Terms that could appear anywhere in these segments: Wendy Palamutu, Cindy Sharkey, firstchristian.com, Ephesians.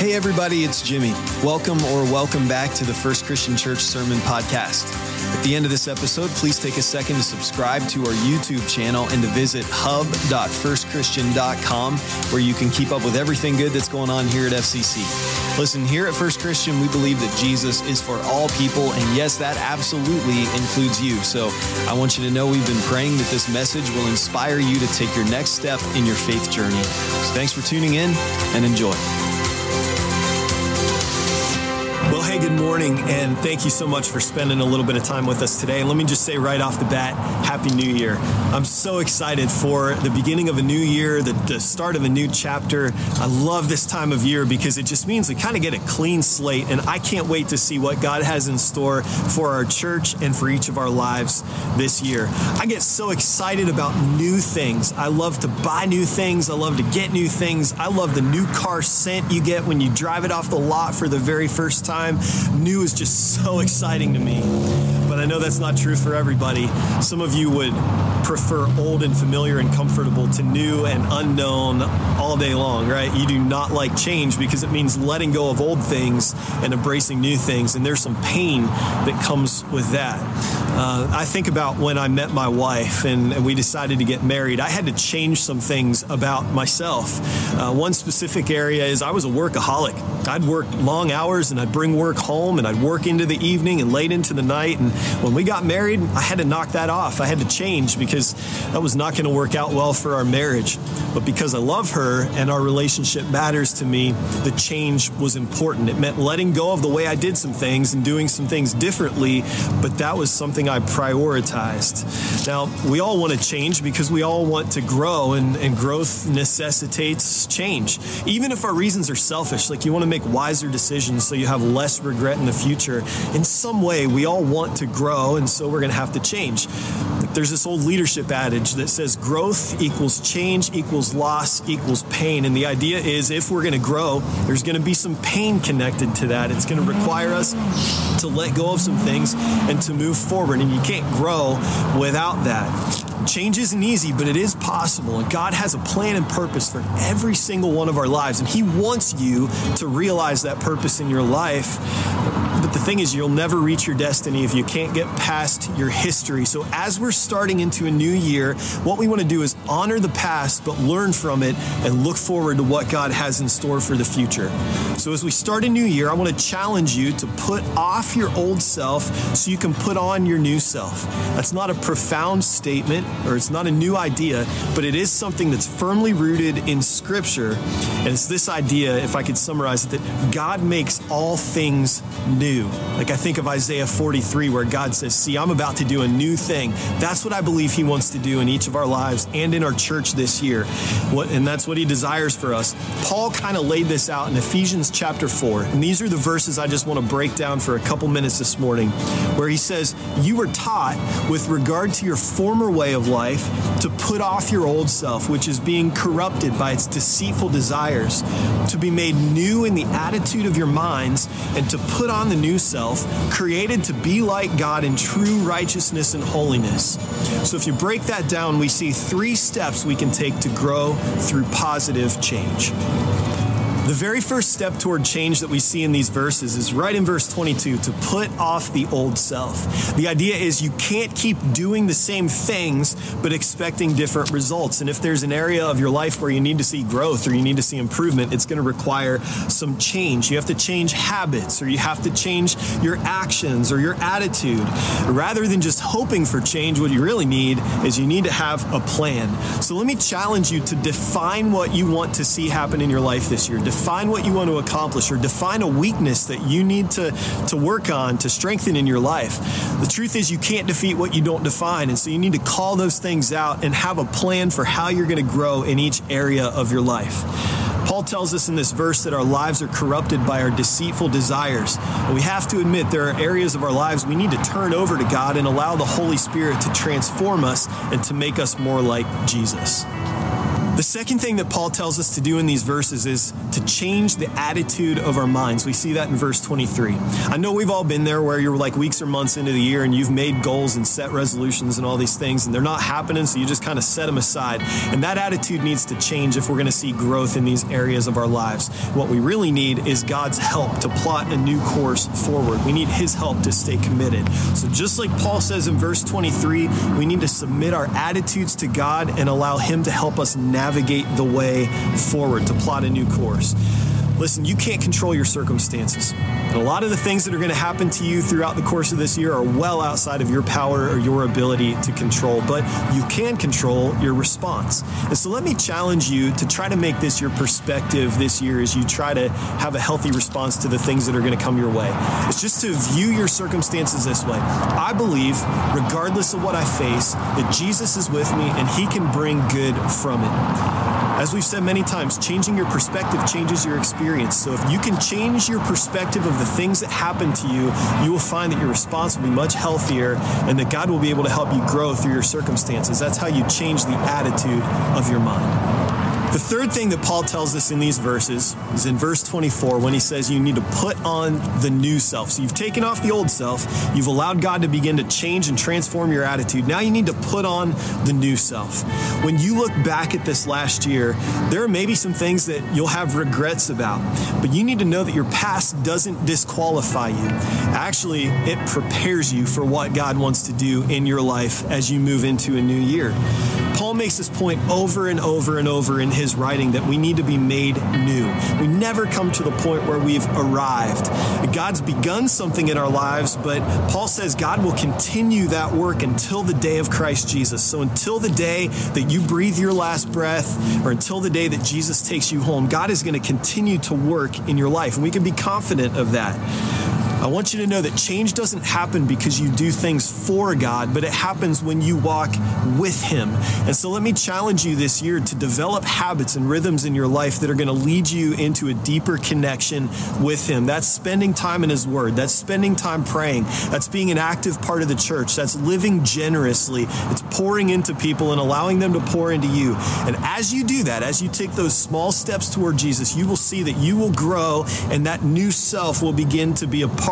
Hey everybody, it's Jimmy. Welcome back to the First Christian Church Sermon Podcast. At the end of this episode, please take a second to subscribe to our YouTube channel and to visit hub.firstchristian.com where you can keep up with everything good that's going on here at FCC. Listen, here at First Christian, we believe that Jesus is for all people, and yes, that absolutely includes you. So I want you to know we've been praying that this message will inspire you to take your next step in your faith journey. So thanks for tuning in and enjoy. Well, hey, good morning, and thank you so much for spending a little bit of time with us today. And let me just say right off the bat, Happy New Year. I'm so excited for the beginning of a new year, the start of a new chapter. I love this time of year because it just means we kind of get a clean slate, and I can't wait to see what God has in store for our church and for each of our lives this year. I get so excited about new things. I love to buy new things. I love to get new things. I love the new car scent you get when you drive it off the lot for the very first time. New is just so exciting to me, but I know that's not true for everybody. Some of you would prefer old and familiar and comfortable to new and unknown all day long, right? You do not like change because it means letting go of old things and embracing new things, and there's some pain that comes with that. I think about when I met my wife and we decided to get married. I had to change some things about myself. One specific area is I was a workaholic. I'd work long hours and I'd bring work home and I'd work into the evening and late into the night. And when we got married, I had to knock that off. I had to change because that was not going to work out well for our marriage. But because I love her and our relationship matters to me, the change was important. It meant letting go of the way I did some things and doing some things differently, but that was something I prioritized. Now, we all want to change because we all want to grow, and growth necessitates change. Even if our reasons are selfish, like you want to make wiser decisions so you have less regret in the future. In some way, we all want to grow, and so we're going to have to change. There's this old leadership adage that says growth equals change equals loss equals pain. And the idea is if we're going to grow, there's going to be some pain connected to that. It's going to require us to let go of some things and to move forward. And you can't grow without that. Change isn't easy, but it is possible. And God has a plan and purpose for every single one of our lives. And He wants you to realize that purpose in your life. But the thing is, you'll never reach your destiny if you can't get past your history. So as we're starting into a new year, what we want to do is honor the past, but learn from it and look forward to what God has in store for the future. So as we start a new year, I want to challenge you to put off your old self so you can put on your new self. That's not a profound statement, or it's not a new idea, but it is something that's firmly rooted in Scripture. And it's this idea, if I could summarize it, that God makes all things new. Like I think of Isaiah 43, where God says, "See, I'm about to do a new thing." That's what I believe He wants to do in each of our lives and in our church this year. And that's what He desires for us. Paul kind of laid this out in Ephesians chapter 4. And these are the verses I just want to break down for a couple minutes this morning, where he says, "You were taught with regard to your former way of life to put off your old self, which is being corrupted by its deceitful desires, to be made new in the attitude of your minds, and to put on the new self, created to be like God in true righteousness and holiness." So if you break that down, we see three steps we can take to grow through positive change. The very first step toward change that we see in these verses is right in verse 22, to put off the old self. The idea is you can't keep doing the same things but expecting different results. And if there's an area of your life where you need to see growth or you need to see improvement, it's going to require some change. You have to change habits, or you have to change your actions or your attitude. Rather than just hoping for change, what you really need is you need to have a plan. So let me challenge you to define what you want to see happen in your life this year. Define what you want to accomplish, or define a weakness that you need to work on to strengthen in your life. The truth is you can't defeat what you don't define, and so you need to call those things out and have a plan for how you're going to grow in each area of your life. Paul tells us in this verse that our lives are corrupted by our deceitful desires. And we have to admit there are areas of our lives we need to turn over to God and allow the Holy Spirit to transform us and to make us more like Jesus. The second thing that Paul tells us to do in these verses is to change the attitude of our minds. We see that in verse 23. I know we've all been there where you're like weeks or months into the year and you've made goals and set resolutions and all these things and they're not happening, so you just kind of set them aside. And that attitude needs to change if we're going to see growth in these areas of our lives. What we really need is God's help to plot a new course forward. We need His help to stay committed. So just like Paul says in verse 23, we need to submit our attitudes to God and allow Him to help us navigate the way forward, to plot a new course. Listen, you can't control your circumstances. And a lot of the things that are going to happen to you throughout the course of this year are well outside of your power or your ability to control, but you can control your response. And so let me challenge you to try to make this your perspective this year as you try to have a healthy response to the things that are going to come your way. It's just to view your circumstances this way. I believe, regardless of what I face, that Jesus is with me and He can bring good from it. As we've said many times, changing your perspective changes your experience. So if you can change your perspective of the things that happen to you, you will find that your response will be much healthier and that God will be able to help you grow through your circumstances. That's how you change the attitude of your mind. The third thing that Paul tells us in these verses is in verse 24 when he says you need to put on the new self. So you've taken off the old self. You've allowed God to begin to change and transform your attitude. Now you need to put on the new self. When you look back at this last year, there may be some things that you'll have regrets about, but you need to know that your past doesn't disqualify you. Actually, it prepares you for what God wants to do in your life as you move into a new year. Paul makes this point over and over and over in his writing that we need to be made new. We never come to the point where we've arrived. God's begun something in our lives, but Paul says God will continue that work until the day of Christ Jesus. So until the day that you breathe your last breath or until the day that Jesus takes you home, God is going to continue to work in your life. And we can be confident of that. I want you to know that change doesn't happen because you do things for God, but it happens when you walk with Him. And so let me challenge you this year to develop habits and rhythms in your life that are going to lead you into a deeper connection with Him. That's spending time in His Word. That's spending time praying. That's being an active part of the church. That's living generously. It's pouring into people and allowing them to pour into you. And as you do that, as you take those small steps toward Jesus, you will see that you will grow and that new self will begin to be a part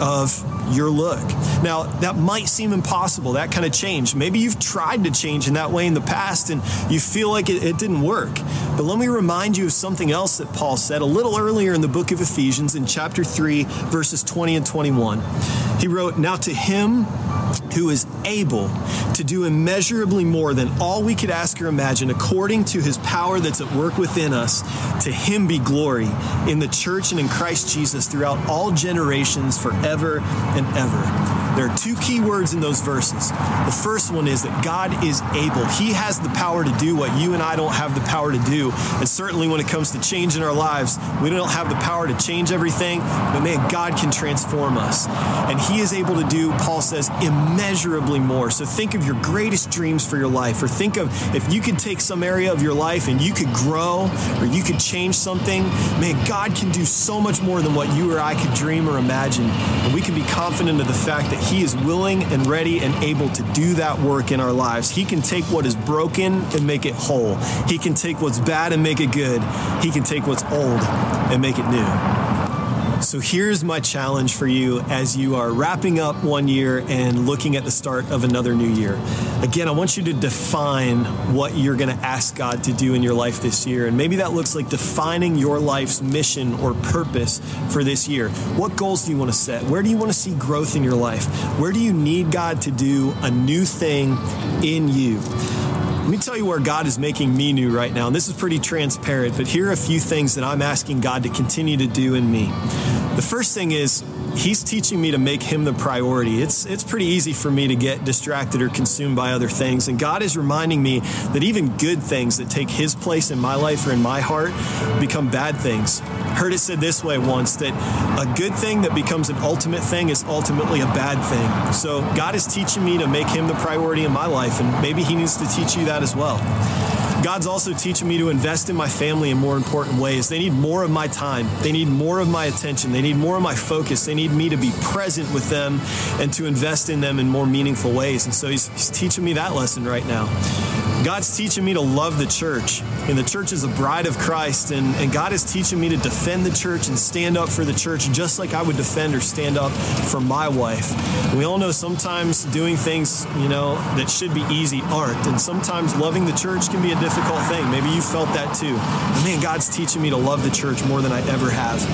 of your look. Now, that might seem impossible, that kind of change. Maybe you've tried to change in that way in the past and you feel like it didn't work. But let me remind you of something else that Paul said a little earlier in the book of Ephesians in chapter 3, verses 20 and 21. He wrote, "Now to Him who is able to do immeasurably more than all we could ask or imagine, according to His power that's at work within us, to Him be glory in the church and in Christ Jesus throughout all generations forever and ever." There are two key words in those verses. The first one is that God is able. He has the power to do what you and I don't have the power to do. And certainly when it comes to change in our lives, we don't have the power to change everything, but man, God can transform us. And He is able to do, Paul says, immeasurably more. So think of your greatest dreams for your life, or think of if you could take some area of your life and you could grow or you could change something, man, God can do so much more than what you or I could dream or imagine. And we can be confident of the fact that He is willing and ready and able to do that work in our lives. He can take what is broken and make it whole. He can take what's bad and make it good. He can take what's old and make it new. So here's my challenge for you as you are wrapping up one year and looking at the start of another new year. Again, I want you to define what you're going to ask God to do in your life this year. And maybe that looks like defining your life's mission or purpose for this year. What goals do you want to set? Where do you want to see growth in your life? Where do you need God to do a new thing in you? Let me tell you where God is making me new right now. And this is pretty transparent, but here are a few things that I'm asking God to continue to do in me. The first thing is, He's teaching me to make Him the priority. It's pretty easy for me to get distracted or consumed by other things. And God is reminding me that even good things that take His place in my life or in my heart become bad things. I heard it said this way once, that a good thing that becomes an ultimate thing is ultimately a bad thing. So God is teaching me to make Him the priority in my life, and maybe He needs to teach you that as well. God's also teaching me to invest in my family in more important ways. They need more of my time. They need more of my attention. They need more of my focus. They need me to be present with them and to invest in them in more meaningful ways. And so he's teaching me that lesson right now. God's teaching me to love the church, and the church is the bride of Christ, and God is teaching me to defend the church and stand up for the church just like I would defend or stand up for my wife. And we all know sometimes doing things, that should be easy aren't, and sometimes loving the church can be a difficult thing. Maybe you felt that too. But man, God's teaching me to love the church more than I ever have,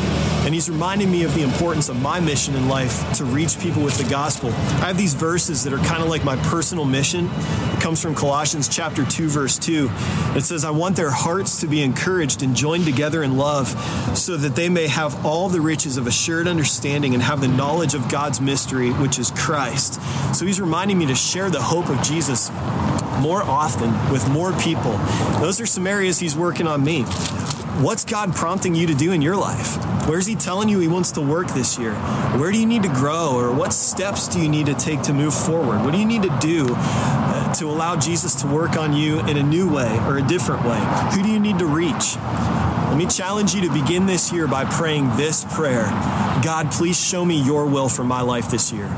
and He's reminding me of the importance of my mission in life to reach people with the gospel. I have these verses that are kind of like my personal mission. It comes from Colossians chapter 2, verse 2. It says, I want their hearts to be encouraged and joined together in love so that they may have all the riches of assured understanding and have the knowledge of God's mystery, which is Christ. So He's reminding me to share the hope of Jesus more often with more people. Those are some areas He's working on me. What's God prompting you to do in your life? Where's He telling you He wants to work this year? Where do you need to grow, or what steps do you need to take to move forward? What do you need to do to allow Jesus to work on you in a new way or a different way? Who do you need to reach? Let me challenge you to begin this year by praying this prayer. God, please show me your will for my life this year.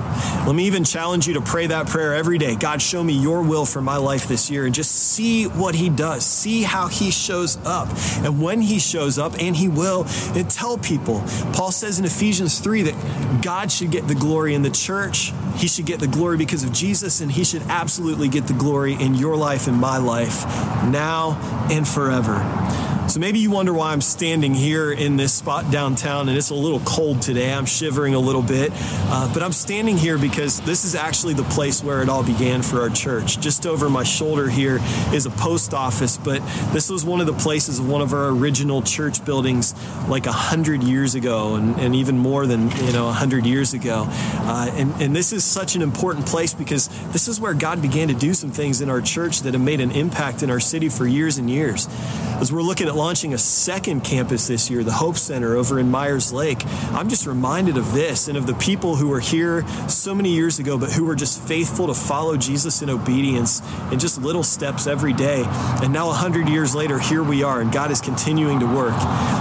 Let me even challenge you to pray that prayer every day. God, show me your will for my life this year, and just see what He does. See how He shows up. And when He shows up, and He will, and tell people. Paul says in Ephesians 3 that God should get the glory in the church. He should get the glory because of Jesus, and He should absolutely get the glory in your life and my life now and forever. So maybe you wonder why I'm standing here in this spot downtown, and it's a little cold today. I'm shivering a little bit, but I'm standing here because this is actually the place where it all began for our church. Just over my shoulder here is a post office, but this was one of the places of one of our original church buildings like 100 years ago, and even more than 100 years ago. And this is such an important place because this is where God began to do some things in our church that have made an impact in our city for years and years. As we're looking at launching a second campus this year, the Hope Center over in Myers Lake, I'm just reminded of this and of the people who were here so many years ago, but who were just faithful to follow Jesus in obedience in just little steps every day. And now 100 years later, here we are, and God is continuing to work.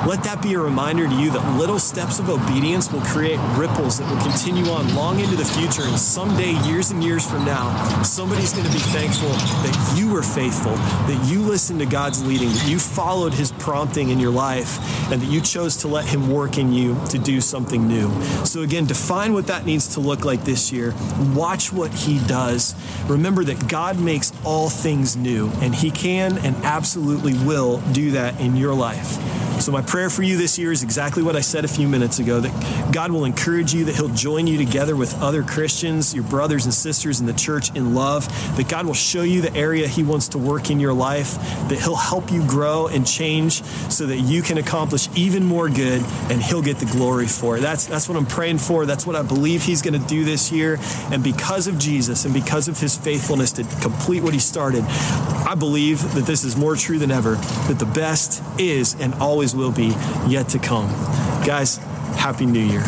Let that be a reminder to you that little steps of obedience will create ripples that will continue on long into the future. And someday, years and years from now, somebody's going to be thankful that you were faithful, that you listened to God's leading, that you followed His prompting in your life, and that you chose to let Him work in you to do something new. So again, define what that needs to look like this year. Watch what He does. Remember that God makes all things new, and He can and absolutely will do that in your life. So my prayer for you this year is exactly what I said a few minutes ago, that God will encourage you, that He'll join you together with other Christians, your brothers and sisters in the church in love, that God will show you the area He wants to work in your life, that He'll help you grow and change so that you can accomplish even more good, and He'll get the glory for it. That's what I'm praying for. That's what I believe He's going to do this year. And because of Jesus and because of His faithfulness to complete what He started, I believe that this is more true than ever, that the best is and always will be yet to come. Guys, Happy New Year.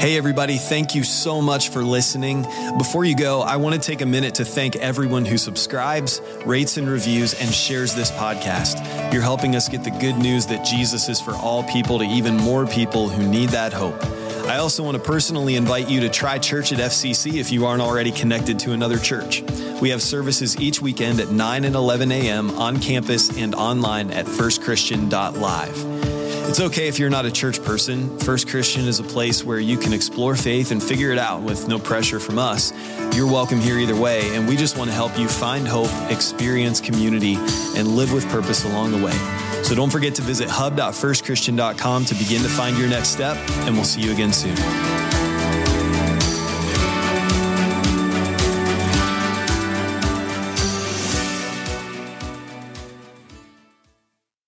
Hey everybody, thank you so much for listening. Before you go, I want to take a minute to thank everyone who subscribes, rates and reviews, and shares this podcast. You're helping us get the good news that Jesus is for all people to even more people who need that hope. I also want to personally invite you to try Church at FCC if you aren't already connected to another church. We have services each weekend at 9 and 11 a.m. on campus and online at firstchristian.live. It's okay if you're not a church person. First Christian is a place where you can explore faith and figure it out with no pressure from us. You're welcome here either way, and we just want to help you find hope, experience community, and live with purpose along the way. So don't forget to visit hub.firstchristian.com to begin to find your next step, and we'll see you again soon.